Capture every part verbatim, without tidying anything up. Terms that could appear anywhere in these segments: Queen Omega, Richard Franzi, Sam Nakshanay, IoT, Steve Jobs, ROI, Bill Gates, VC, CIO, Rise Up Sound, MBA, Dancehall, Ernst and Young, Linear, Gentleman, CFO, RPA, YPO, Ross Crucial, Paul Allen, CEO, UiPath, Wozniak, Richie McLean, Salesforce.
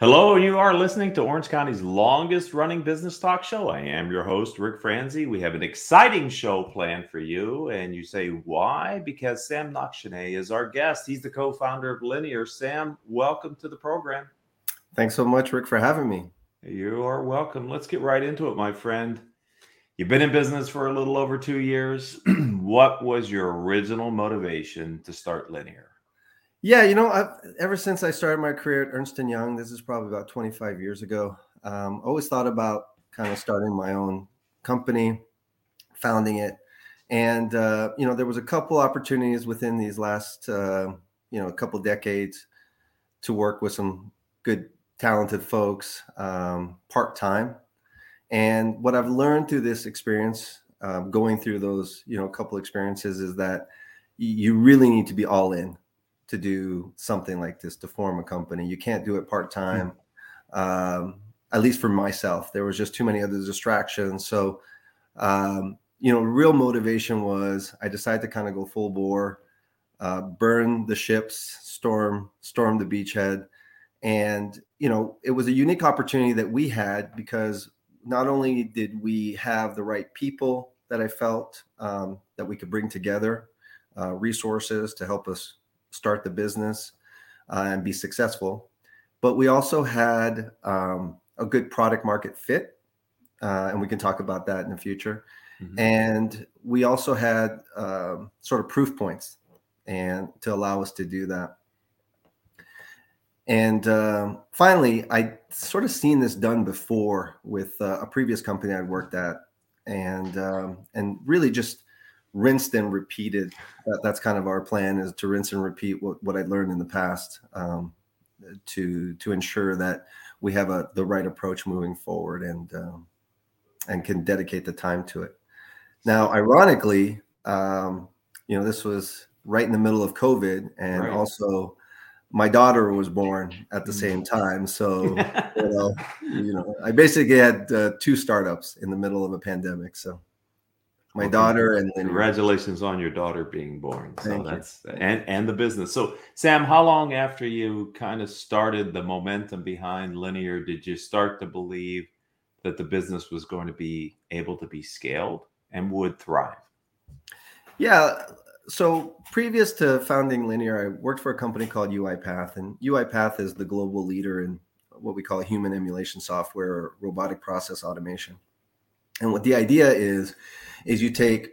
Hello, you are listening to Orange County's longest running business talk show. I am your host, Rick Franzi. We have an exciting show planned for you. And you say, why? Because Sam Nakshanay is our guest. He's the co-founder of Linear. Sam, welcome to the program. Thanks so much, Rick, for having me. You are welcome. Let's get right into it, my friend. You've been in business for a little over two years. What was your original motivation to start Linear? Yeah, you know, I've, ever since I started my career at Ernst and Young, this is probably about twenty-five years ago, um, always thought about kind of starting my own company, founding it. And, uh, you know, there was a couple opportunities within these last, uh, you know, a couple decades to work with some good, talented folks um, part-time. And what I've learned through this experience, uh, going through those, you know, couple experiences is that you really need to be all in to do something like this, to form a company. You can't do it part-time, um, at least for myself. There was just too many other distractions. So, um, you know, real motivation was I decided to kind of go full bore, uh, burn the ships, storm, storm the beachhead. And, you know, it was a unique opportunity that we had because not only did we have the right people that I felt um, that we could bring together, uh, resources to help us start the business uh, and be successful. But we also had um, a good product market fit. Uh, and we can talk about that in the future. Mm-hmm. And we also had uh, sort of proof points and to allow us to do that. And um, finally, I sort of seen this done before with uh, a previous company I'd worked at and um, and really just rinsed and repeated. That, that's kind of our plan, is to rinse and repeat what, what I learned in the past um, to to ensure that we have a the right approach moving forward and um, and can dedicate the time to it. Now, ironically, um, you know, this was right in the middle of COVID, and right. Also my daughter was born at the same time. So, you know, you know, I basically had uh, two startups in the middle of a pandemic. So. My okay. daughter and congratulations on your daughter being born. So Thank that's you. and and the business. So Sam, how long after you kind of started the momentum behind Linear did you start to believe that the business was going to be able to be scaled and would thrive? Yeah. So previous to founding Linear, I worked for a company called UiPath, and UiPath is the global leader in what we call human emulation software or robotic process automation. And what the idea is, is you take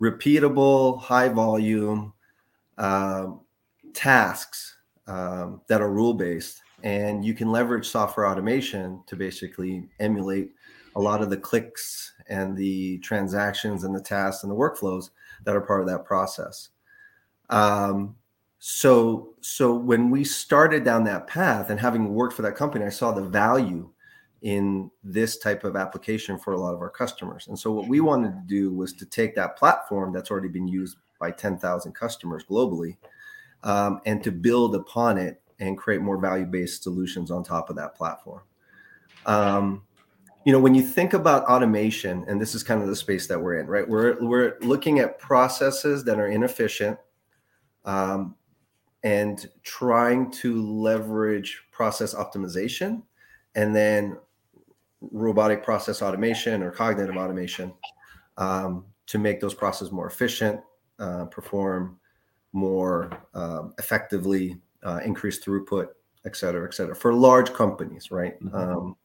repeatable, high volume uh, tasks um, that are rule-based, and you can leverage software automation to basically emulate a lot of the clicks and the transactions and the tasks and the workflows that are part of that process. Um, so, so when we started down that path and having worked for that company, I saw the value in this type of application for a lot of our customers. And so what we wanted to do was to take that platform that's already been used by ten thousand customers globally um, and to build upon it and create more value-based solutions on top of that platform. Um, you know, when you think about automation, and this is kind of the space that we're in, right? We're, we're looking at processes that are inefficient um, and trying to leverage process optimization and then robotic process automation or cognitive automation um, to make those processes more efficient, uh, perform more uh, effectively, uh, increase throughput, et cetera, et cetera, for large companies, right? Mm-hmm. Um,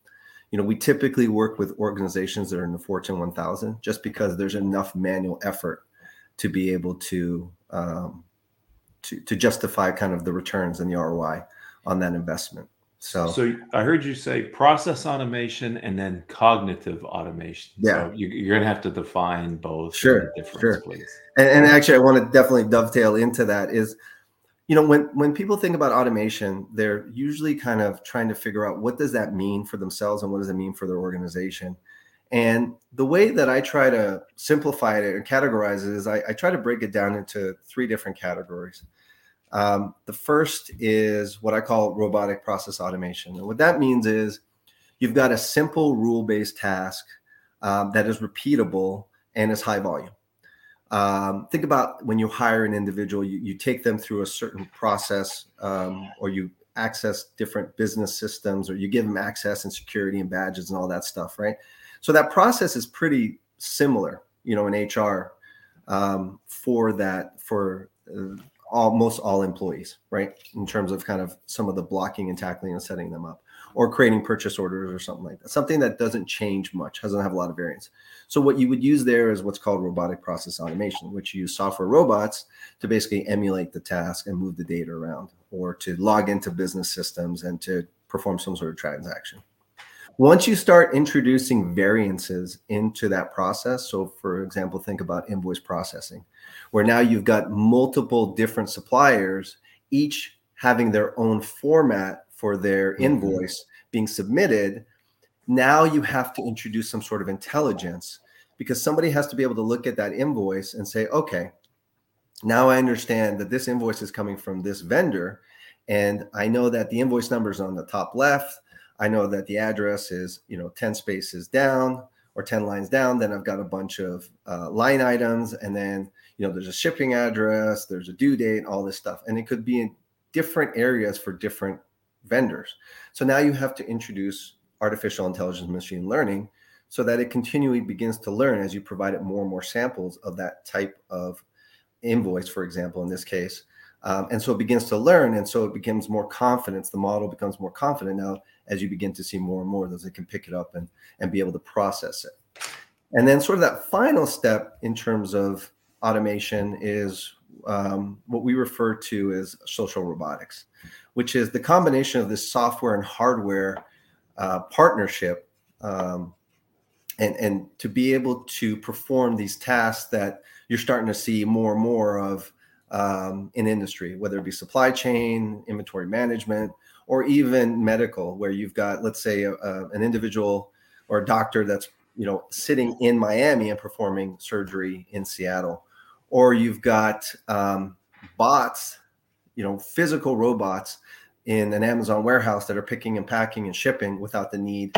you know, we typically work with organizations that are in the Fortune one thousand just because there's enough manual effort to be able to, um, to, to justify kind of the returns and the R O I on that investment. So, so I heard you say process automation and then cognitive automation. Yeah. So you, you're going to have to define both. Sure. Sure. Please. And, and actually, I want to definitely dovetail into that is, you know, when, when people think about automation, they're usually kind of trying to figure out what does that mean for themselves and what does it mean for their organization. And the way that I try to simplify it or categorize it is I, I try to break it down into three different categories. Um, the first is what I call robotic process automation. And what that means is you've got a simple rule-based task um, that is repeatable and is high volume. Um, think about when you hire an individual, you, you take them through a certain process um, or you access different business systems, or you give them access and security and badges and all that stuff, right? So that process is pretty similar, you know, in H R um, for that, for uh, almost all employees, right? In terms of kind of some of the blocking and tackling and setting them up, or creating purchase orders or something like that. Something that doesn't change much, doesn't have a lot of variance. So what you would use there is what's called robotic process automation, which you use software robots to basically emulate the task and move the data around, or to log into business systems and to perform some sort of transaction. Once you start introducing variances into that process, so for example, think about invoice processing, where now you've got multiple different suppliers, each having their own format for their invoice mm-hmm. being submitted. Now you have to introduce some sort of intelligence, because somebody has to be able to look at that invoice and say, okay, now I understand that this invoice is coming from this vendor, and I know that the invoice number is on the top left. I know that the address is, you know, ten spaces down or ten lines down. Then I've got a bunch of uh, line items, and then, you know, there's a shipping address, there's a due date, all this stuff. And it could be in different areas for different vendors. So now you have to introduce artificial intelligence, machine learning, so that it continually begins to learn as you provide it more and more samples of that type of invoice, for example, in this case. Um, and so it begins to learn. And so it becomes more confident. The model becomes more confident now as you begin to see more and more of those, they can pick it up and, and be able to process it. And then sort of that final step in terms of automation is um, what we refer to as social robotics, which is the combination of this software and hardware uh, partnership um, and, and to be able to perform these tasks that you're starting to see more and more of um, in industry, whether it be supply chain, inventory management, or even medical, where you've got, let's say, a, a, an individual or a doctor that's, you know, sitting in Miami and performing surgery in Seattle, or you've got um, bots, you know, physical robots in an Amazon warehouse that are picking and packing and shipping without the need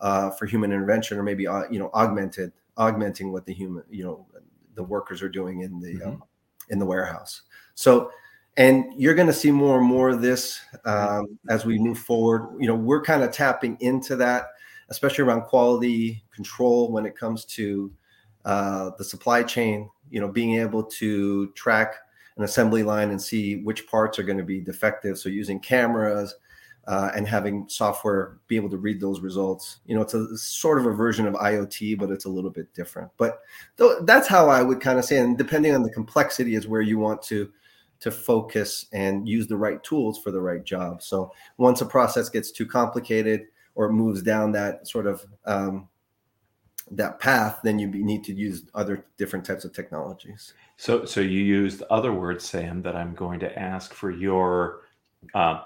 uh, for human intervention, or maybe uh, you know, augmented, augmenting what the human, you know, the workers are doing in the mm-hmm. um, in the warehouse. So. And you're going to see more and more of this um, as we move forward. You know, we're kind of tapping into that, especially around quality control when it comes to uh, the supply chain, you know, being able to track an assembly line and see which parts are going to be defective. So using cameras uh, and having software be able to read those results, you know, it's a sort of a version of IoT, but it's a little bit different. But th- that's how I would kind of say, and depending on the complexity is where you want to to focus and use the right tools for the right job. So once a process gets too complicated or moves down that sort of um, that path, then you need to use other different types of technologies. So so you used other words, Sam, that I'm going to ask for your uh,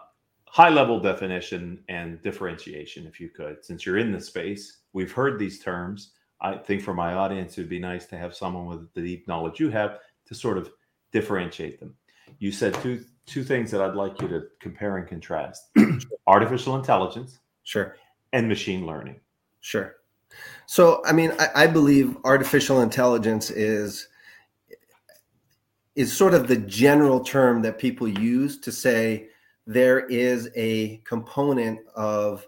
high-level definition and differentiation, if you could. Since you're in the space, we've heard these terms. I think for my audience, it'd be nice to have someone with the deep knowledge you have to sort of differentiate them. You said two two things that I'd like you to compare and contrast. Artificial intelligence. Sure. And machine learning. Sure. So, I mean, I, I believe artificial intelligence is, is sort of the general term that people use to say there is a component of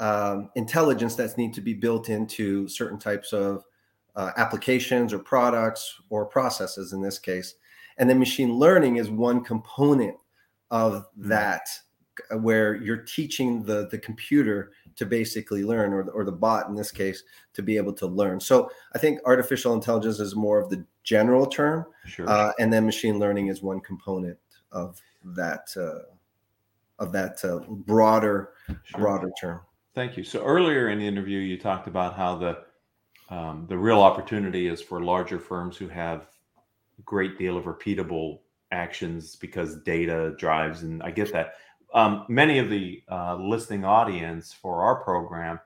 um, intelligence that's need to be built into certain types of uh, applications or products or processes in this case. And then machine learning is one component of that, where you're teaching the, the computer to basically learn, or, or the bot in this case, to be able to learn. So I think artificial intelligence is more of the general term. Sure. Uh, and then machine learning is one component of that uh, of that uh, broader, sure. broader term. Thank you. So earlier in the interview, you talked about how the um, the real opportunity is for larger firms who have great deal of repeatable actions because data drives, and I get that. Um, many of the uh, listening audience for our program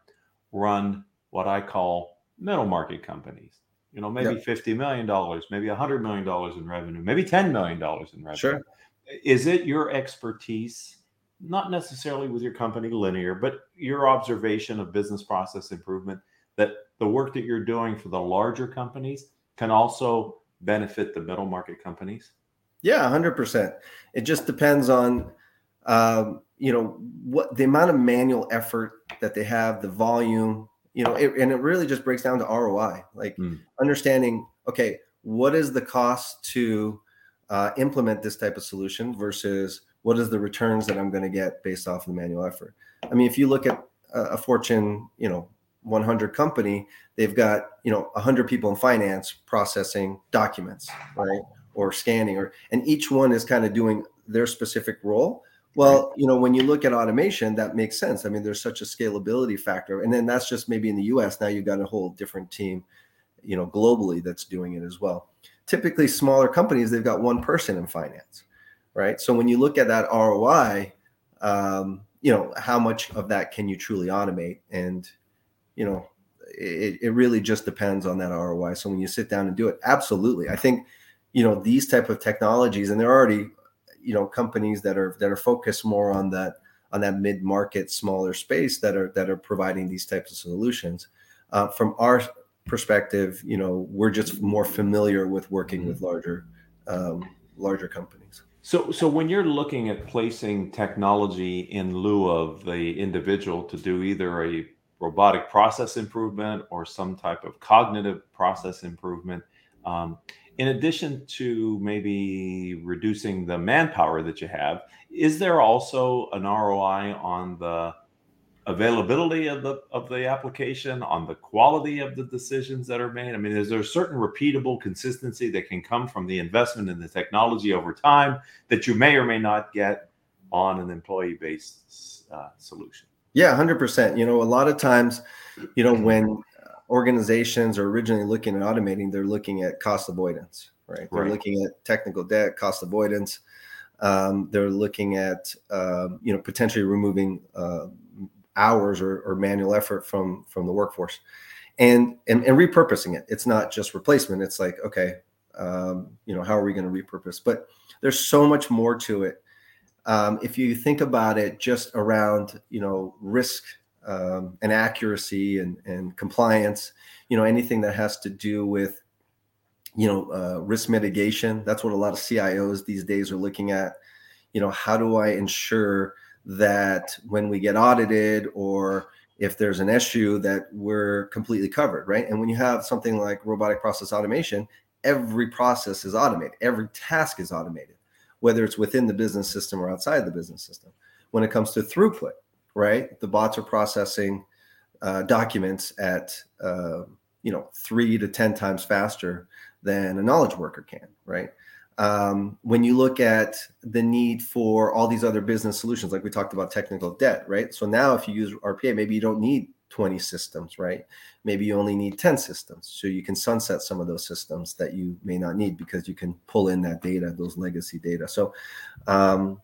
run what I call middle market companies, you know, maybe yep. fifty million dollars, maybe one hundred million dollars in revenue, maybe ten million dollars in revenue. Sure. Is it your expertise, not necessarily with your company Linear, but your observation of business process improvement, that the work that you're doing for the larger companies can also benefit the middle market companies? Yeah, one hundred percent. It just depends on, um, you know, what the amount of manual effort that they have, the volume, you know, it, and it really just breaks down to R O I, like mm. understanding, okay, what is the cost to uh, implement this type of solution versus what is the returns that I'm going to get based off of the manual effort? I mean, if you look at a, a Fortune, you know, one hundred company, they've got, you know, one hundred people in finance processing documents, right? Or scanning, or, and each one is kind of doing their specific role. Well, you know, when you look at automation, that makes sense. I mean, there's such a scalability factor. And then that's just maybe in the U S. Now you've got a whole different team, you know, globally that's doing it as well. Typically smaller companies, they've got one person in finance, right? So when you look at that R O I, um, you know, how much of that can you truly automate? And, you know, it, it really just depends on that R O I. So when you sit down and do it, absolutely. I think, you know, these type of technologies, and they're already, you know, companies that are that are focused more on that on that mid-market, smaller space that are that are providing these types of solutions. Uh, from our perspective, you know, we're just more familiar with working with larger um, larger companies. So, so when you're looking at placing technology in lieu of the individual to do either a robotic process improvement or some type of cognitive process improvement, um, in addition to maybe reducing the manpower that you have, is there also an R O I on the availability of the of the application, on the quality of the decisions that are made? I mean, is there a certain repeatable consistency that can come from the investment in the technology over time that you may or may not get on an employee-based uh, solution? Yeah, one hundred percent. You know, a lot of times, you know, when organizations are originally looking at automating, they're looking at cost avoidance, right? They're right. looking at technical debt, cost avoidance. Um, they're looking at, uh, you know, potentially removing uh, hours or, or manual effort from, from the workforce and, and, and repurposing it. It's not just replacement. It's like, okay, um, you know, how are we going to repurpose? But there's so much more to it. Um, if you think about it just around, you know, risk Um, and accuracy and, and compliance, you know, anything that has to do with, you know, uh, risk mitigation. That's what a lot of C I Os these days are looking at. You know, how do I ensure that when we get audited or if there's an issue that we're completely covered, right? And when you have something like robotic process automation, every process is automated. Every task is automated, whether it's within the business system or outside the business system. When it comes to throughput, right? The bots are processing uh, documents at, uh, you know, three to ten times faster than a knowledge worker can, right? Um, when you look at the need for all these other business solutions, like we talked about technical debt, right? So now if you use R P A, maybe you don't need twenty systems, right? Maybe you only need ten systems. So you can sunset some of those systems that you may not need because you can pull in that data, those legacy data. So, um,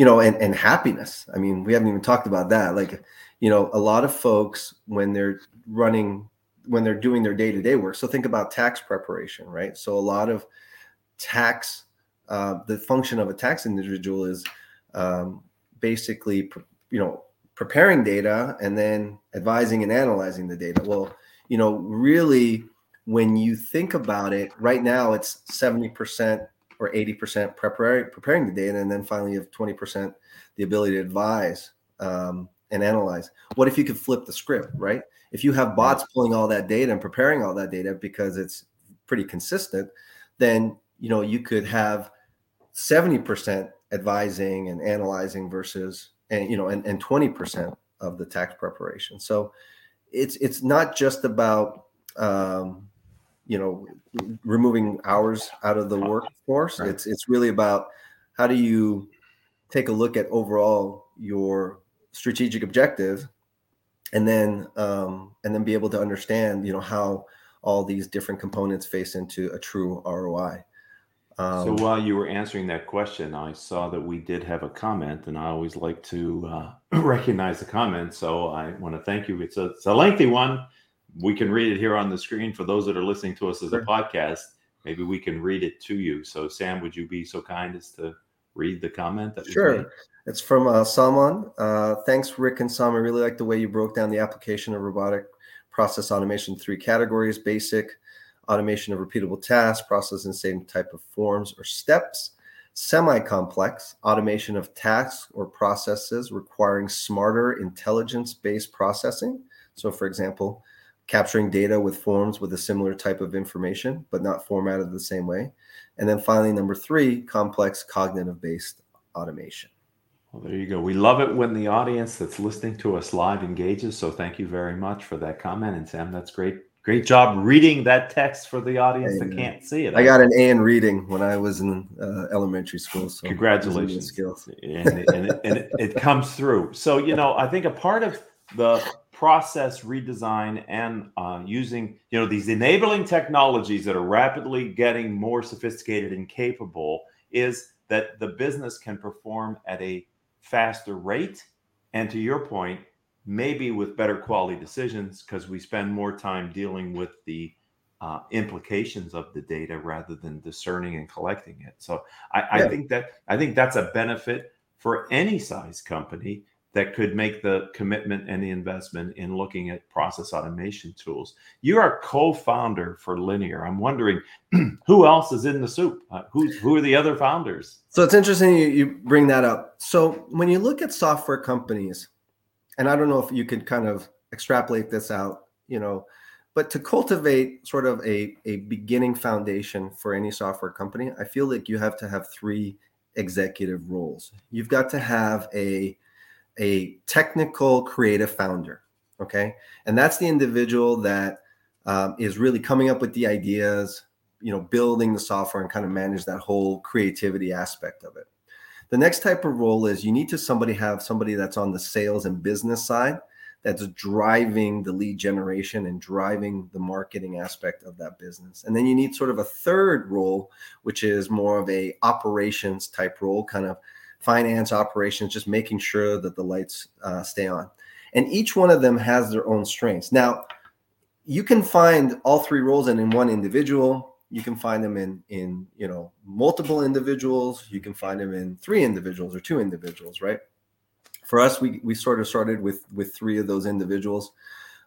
you know, and, and happiness. I mean, we haven't even talked about that. Like, you know, a lot of folks when they're running, when they're doing their day-to-day work. So think about tax preparation, right? So a lot of tax, uh, the function of a tax individual is um, basically, you know, preparing data and then advising and analyzing the data. Well, you know, really when you think about it right now, it's seventy percent or eighty percent preparing preparing the data, and then finally you have twenty percent the ability to advise um, and analyze. What if you could flip the script, right? If you have bots pulling all that data and preparing all that data because it's pretty consistent, then you know you could have seventy percent advising and analyzing versus and you know and, and twenty percent of the tax preparation. So it's it's not just about um, you know, removing hours out of the workforce. Right. It's it's really about how do you take a look at overall your strategic objectives, and then um, and then be able to understand, you know, how all these different components face into a true R O I. Um, so while you were answering that question, I saw that we did have a comment, and I always like to uh, recognize the comment. So I want to thank you. It's a, it's a lengthy one. We can read it here on the screen for those that are listening to us as a podcast. Maybe we can read it to you. So, Sam, would you be so kind as to read the comment that sure. was made? It's from uh, Salman. Uh, thanks, Rick and Sam. I really like the way you broke down the application of robotic process automation in three categories: basic automation of repeatable tasks, process in the same type of forms or steps; semi-complex automation of tasks or processes requiring smarter intelligence-based processing. So, for example, capturing data with forms with a similar type of information, but not formatted the same way. And then finally, number three, complex cognitive-based automation. Well, there you go. We love it when the audience that's listening to us live engages. So thank you very much for that comment. And Sam, that's great. Great job reading that text for the audience I, that can't see it. I got an A in reading when I was in uh, elementary school. So congratulations. Skills. And, it, and, it, and it, it comes through. So, you know, I think a part of the process redesign and uh, using, you know, these enabling technologies that are rapidly getting more sophisticated and capable is that the business can perform at a faster rate. And to your point, maybe with better quality decisions because we spend more time dealing with the uh, implications of the data rather than discerning and collecting it. So I, yeah. I think that I think that's a benefit for any size company that could make the commitment and the investment in looking at process automation tools. You are co-founder for Linear. I'm wondering who else is in the soup? Uh, who, who are the other founders? So it's interesting you, you bring that up. So when you look at software companies, and I don't know if you could kind of extrapolate this out, you know, but to cultivate sort of a, a beginning foundation for any software company, I feel like you have to have three executive roles. You've got to have a a technical creative founder, okay? And that's the individual that um, is really coming up with the ideas, you know, building the software and kind of manage that whole creativity aspect of it. The next type of role is you need to somebody have somebody that's on the sales and business side that's driving the lead generation and driving the marketing aspect of that business. And then you need sort of a third role, which is more of a operations type role, kind of finance operations, just making sure that the lights uh, stay on. And each one of them has their own strengths. Now, you can find all three roles in, in one individual. You can find them in, in, you know, multiple individuals. You can find them in three individuals or two individuals, right? For us, we we sort of started with with three of those individuals.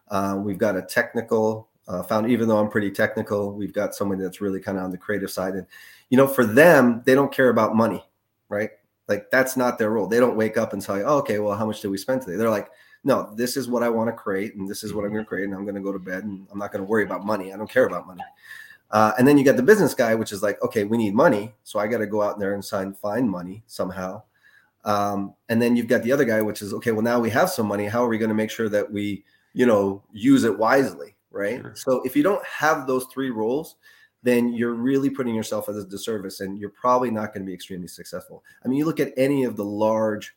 Uh, we've got a technical uh, founder, even though I'm pretty technical, we've got somebody that's really kind of on the creative side. And, you know, for them, they don't care about money, right? Like that's not their role. They don't wake up and tell you, oh, okay, well, how much did we spend today? They're like, no, this is what I want to create. And this is what I'm going to create. And I'm going to go to bed and I'm not going to worry about money. I don't care about money. Uh, and then you got the business guy, which is like, okay, we need money. So I got to go out there and sign, find money somehow. Um, and then you've got the other guy, which is, okay, well, now we have some money. How are we going to make sure that we, you know, use it wisely, right? Sure. So if you don't have those three roles, then you're really putting yourself at a disservice and you're probably not going to be extremely successful. I mean, you look at any of the large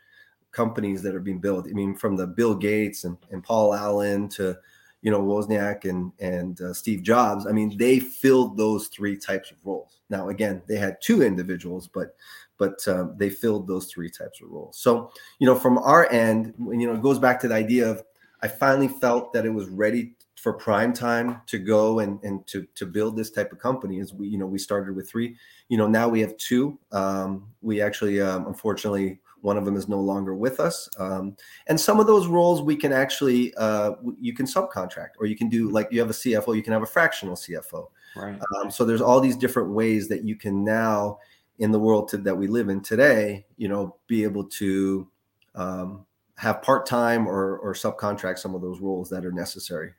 companies that are being built. I mean, from the Bill Gates and, and Paul Allen to, you know, Wozniak and, and uh, Steve Jobs. I mean, they filled those three types of roles. Now, again, they had two individuals, but but um, they filled those three types of roles. So, you know, from our end, you know, it goes back to the idea of I finally felt that it was ready for prime time to go and, and to to build this type of company. As we, you know, we started with three, you know, now we have two. Um, we actually, um, unfortunately, one of them is no longer with us. Um, and some of those roles we can actually, uh, you can subcontract, or you can do like you have a C F O, you can have a fractional C F O. Right. Um, so there's all these different ways that you can now in the world to, that we live in today, you know, be able to um, have part-time or, or subcontract some of those roles that are necessary.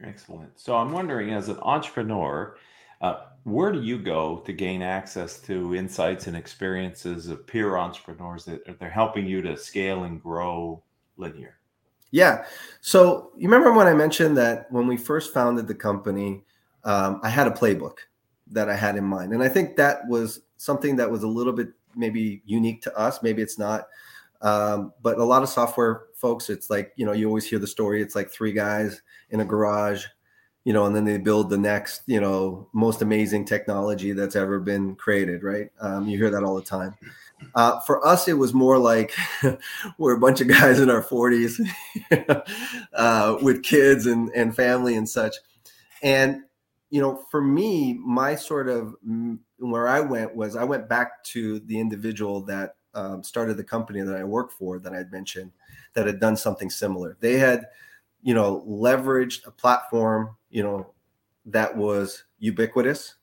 Excellent. So I'm wondering as an entrepreneur, uh, where do you go to gain access to insights and experiences of peer entrepreneurs that they're helping you to scale and grow Linear? Yeah. So you remember when I mentioned that when we first founded the company, um, I had a playbook that I had in mind. And I think that was something that was a little bit maybe unique to us. Maybe it's not. Um, but a lot of software folks, it's like, you know, you always hear the story. It's like three guys in a garage, you know, and then they build the next, you know, most amazing technology that's ever been created, right? Um, you hear that all the time. Uh, for us, it was more like we're a bunch of guys in our forties uh, with kids and, and family and such. And, you know, for me, my sort of where I went was I went back to the individual that um, started the company that I worked for that I'd mentioned that had done something similar. They had, you know, leveraged a platform, you know, that was ubiquitous.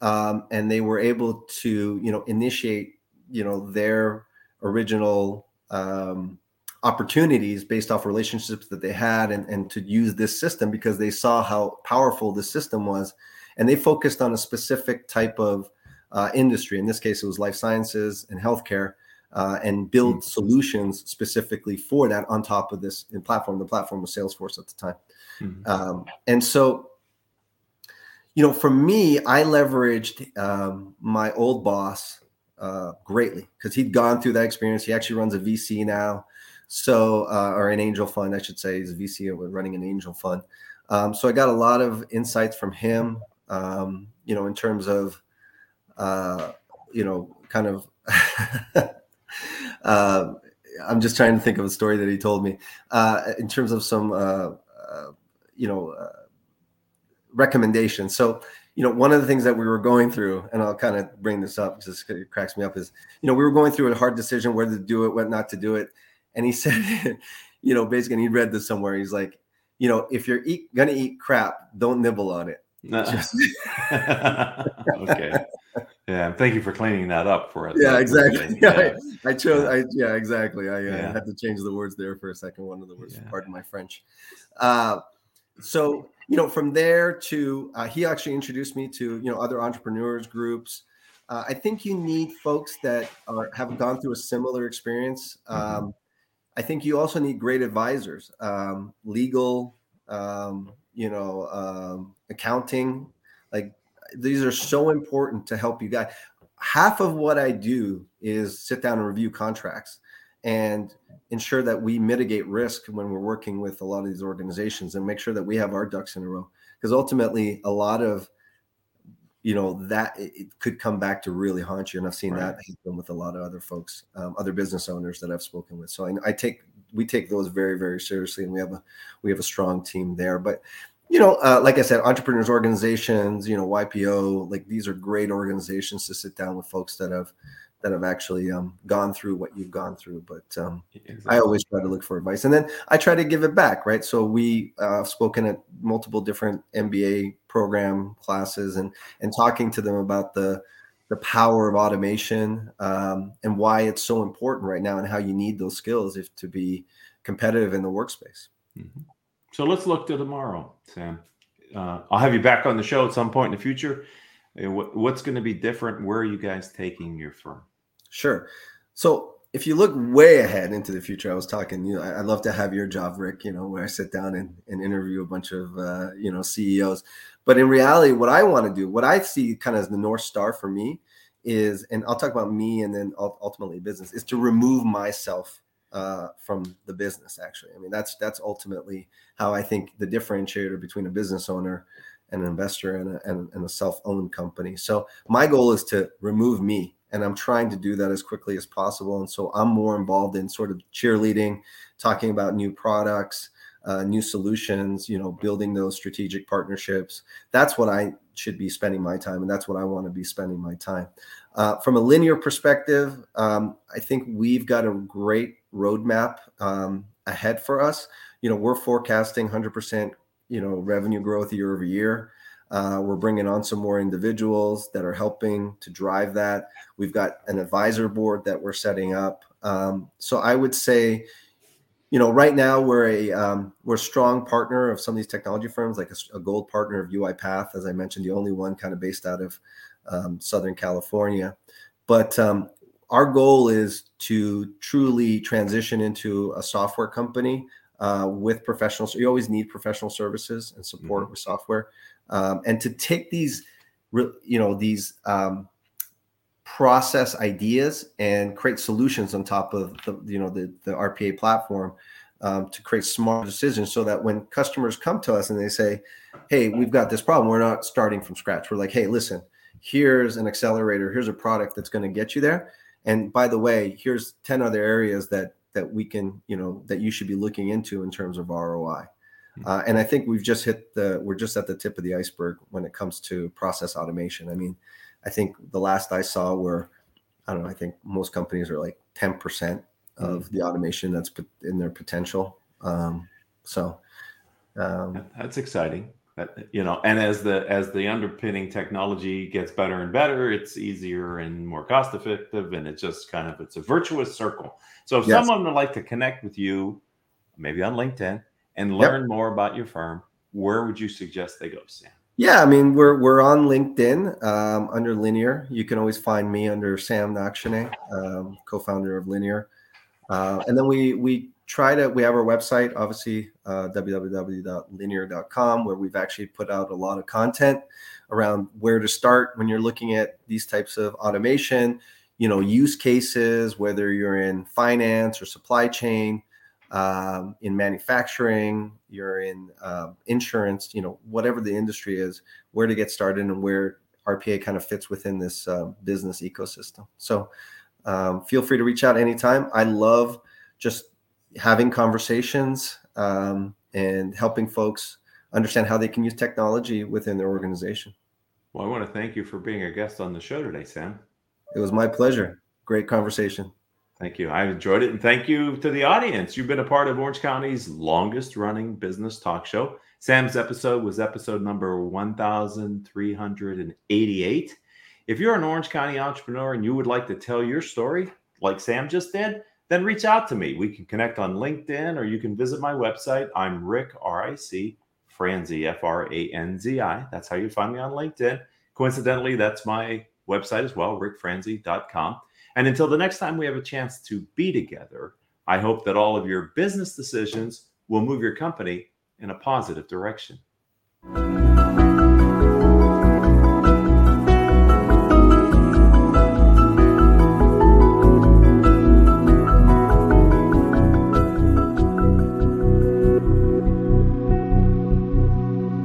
Um, and they were able to, you know, initiate, you know, their original um, opportunities based off relationships that they had, and, and to use this system because they saw how powerful the system was. And they focused on a specific type of uh, industry. In this case, it was life sciences and healthcare, uh, and build mm. solutions specifically for that on top of this in platform. The platform was Salesforce at the time. Mm. Um, and so, you know, for me, I leveraged um, my old boss uh, greatly because he'd gone through that experience. He actually runs a V C now. So, uh, or an angel fund, I should say. He's a V C and we're running an angel fund. Um, so I got a lot of insights from him. Um, you know, in terms of, uh, you know, kind of, uh, I'm just trying to think of a story that he told me, uh, in terms of some, uh, uh, you know, uh, recommendations. So, you know, one of the things that we were going through, and I'll kind of bring this up, just it cracks me up, is, you know, we were going through a hard decision, whether to do it, what not to do it. And he said, you know, basically, and he read this somewhere. He's like, you know, if you're eat, gonna eat crap, don't nibble on it. Okay. Yeah. Thank you for cleaning that up for us. Yeah, exactly. Yeah. I, I chose. I, yeah, exactly. I uh, yeah. had to change the words there for a second. One of the words. Yeah. Pardon my French. Uh, so, you know, from there to uh, he actually introduced me to, you know, other entrepreneurs groups. Uh, I think you need folks that are have gone through a similar experience. Um, mm-hmm. I think you also need great advisors, um, legal, um, you know, um, accounting, like these are so important to help you guys. Half of what I do is sit down and review contracts and ensure that we mitigate risk when we're working with a lot of these organizations and make sure that we have our ducks in a row. Because ultimately a lot of, you know, that it could come back to really haunt you. And I've seen right. that happen with a lot of other folks, um, other business owners that I've spoken with. So I, I take, we take those very, very seriously. And we have a, we have a strong team there, but you know, uh, like I said, entrepreneurs, organizations, you know, Y P O, like these are great organizations to sit down with folks that have, that have actually um, gone through what you've gone through. But um, exactly. I always try to look for advice and then I try to give it back. Right. So we uh, have spoken at multiple different M B A program classes and, and talking to them about the, the power of automation um, and why it's so important right now and how you need those skills if to be competitive in the workspace. Mm-hmm. So let's look to tomorrow, Sam. Uh, I'll have you back on the show at some point in the future. What's going to be different? Where are you guys taking your firm? Sure. So if you look way ahead into the future, I was talking, you know, I'd love to have your job, Rick, you know, where I sit down and, and interview a bunch of, uh, you know, C E Os. But in reality, what I want to do, what I see kind of as the North Star for me is, and I'll talk about me and then ultimately business, is to remove myself uh, from the business, actually. I mean, that's that's ultimately how I think the differentiator between a business owner and an investor and a, and, and a self-owned company. So my goal is to remove me. And I'm trying to do that as quickly as possible. And so I'm more involved in sort of cheerleading, talking about new products, uh, new solutions, you know, building those strategic partnerships. That's what I should be spending my time. And that's what I want to be spending my time. Uh, from a linear perspective, um, I think we've got a great roadmap um, ahead for us. You know, we're forecasting one hundred percent, you know, revenue growth year over year. Uh, we're bringing on some more individuals that are helping to drive that. We've got an advisor board that we're setting up. Um, so I would say, you know, right now we're a um, we're a strong partner of some of these technology firms, like a, a gold partner of UiPath, as I mentioned, the only one kind of based out of um, Southern California. But um, our goal is to truly transition into a software company uh, with professional. So you always need professional services and support mm-hmm. with software. Um, and to take these, you know, these um, process ideas and create solutions on top of, the, you know, the, the R P A platform um, to create smart decisions so that when customers come to us and they say, hey, we've got this problem, we're not starting from scratch. We're like, hey, listen, here's an accelerator. Here's a product that's going to get you there. And by the way, here's ten other areas that that we can, you know, that you should be looking into in terms of R O I. Uh, and I think we've just hit the, we're just at the tip of the iceberg when it comes to process automation. I mean, I think the last I saw were, I don't know, I think most companies are like ten percent of the automation that's in their potential. Um, so um, that's exciting. That, you know, and as the as the underpinning technology gets better and better, it's easier and more cost effective, and it's just kind of it's a virtuous circle. So if yes. someone would like to connect with you, maybe on LinkedIn, and learn yep. more about your firm, where would you suggest they go, Sam? Yeah, I mean, we're we're on LinkedIn um, under Linear. You can always find me under Sam Nakshanay, um, co-founder of Linear, uh, and then we we. Try to, we have our website, obviously, uh, w w w dot linear dot com, where we've actually put out a lot of content around where to start when you're looking at these types of automation, you know, use cases, whether you're in finance or supply chain, um, in manufacturing, you're in uh, insurance, you know, whatever the industry is, where to get started and where R P A kind of fits within this uh, business ecosystem. So um, feel free to reach out anytime. I love just having conversations um, and helping folks understand how they can use technology within their organization. Well, I want to thank you for being a guest on the show today, Sam. It was my pleasure. Great conversation. Thank you. I enjoyed it. And thank you to the audience. You've been a part of Orange County's longest running business talk show. Sam's episode was episode number one thousand three hundred eighty-eight. If you're an Orange County entrepreneur and you would like to tell your story like Sam just did, then reach out to me. We can connect on LinkedIn, or you can visit my website. I'm Rick, R I C, Franzi, F R A N Z I. That's how you find me on LinkedIn. Coincidentally, that's my website as well, rick franzi dot com. And until the next time we have a chance to be together, I hope that all of your business decisions will move your company in a positive direction.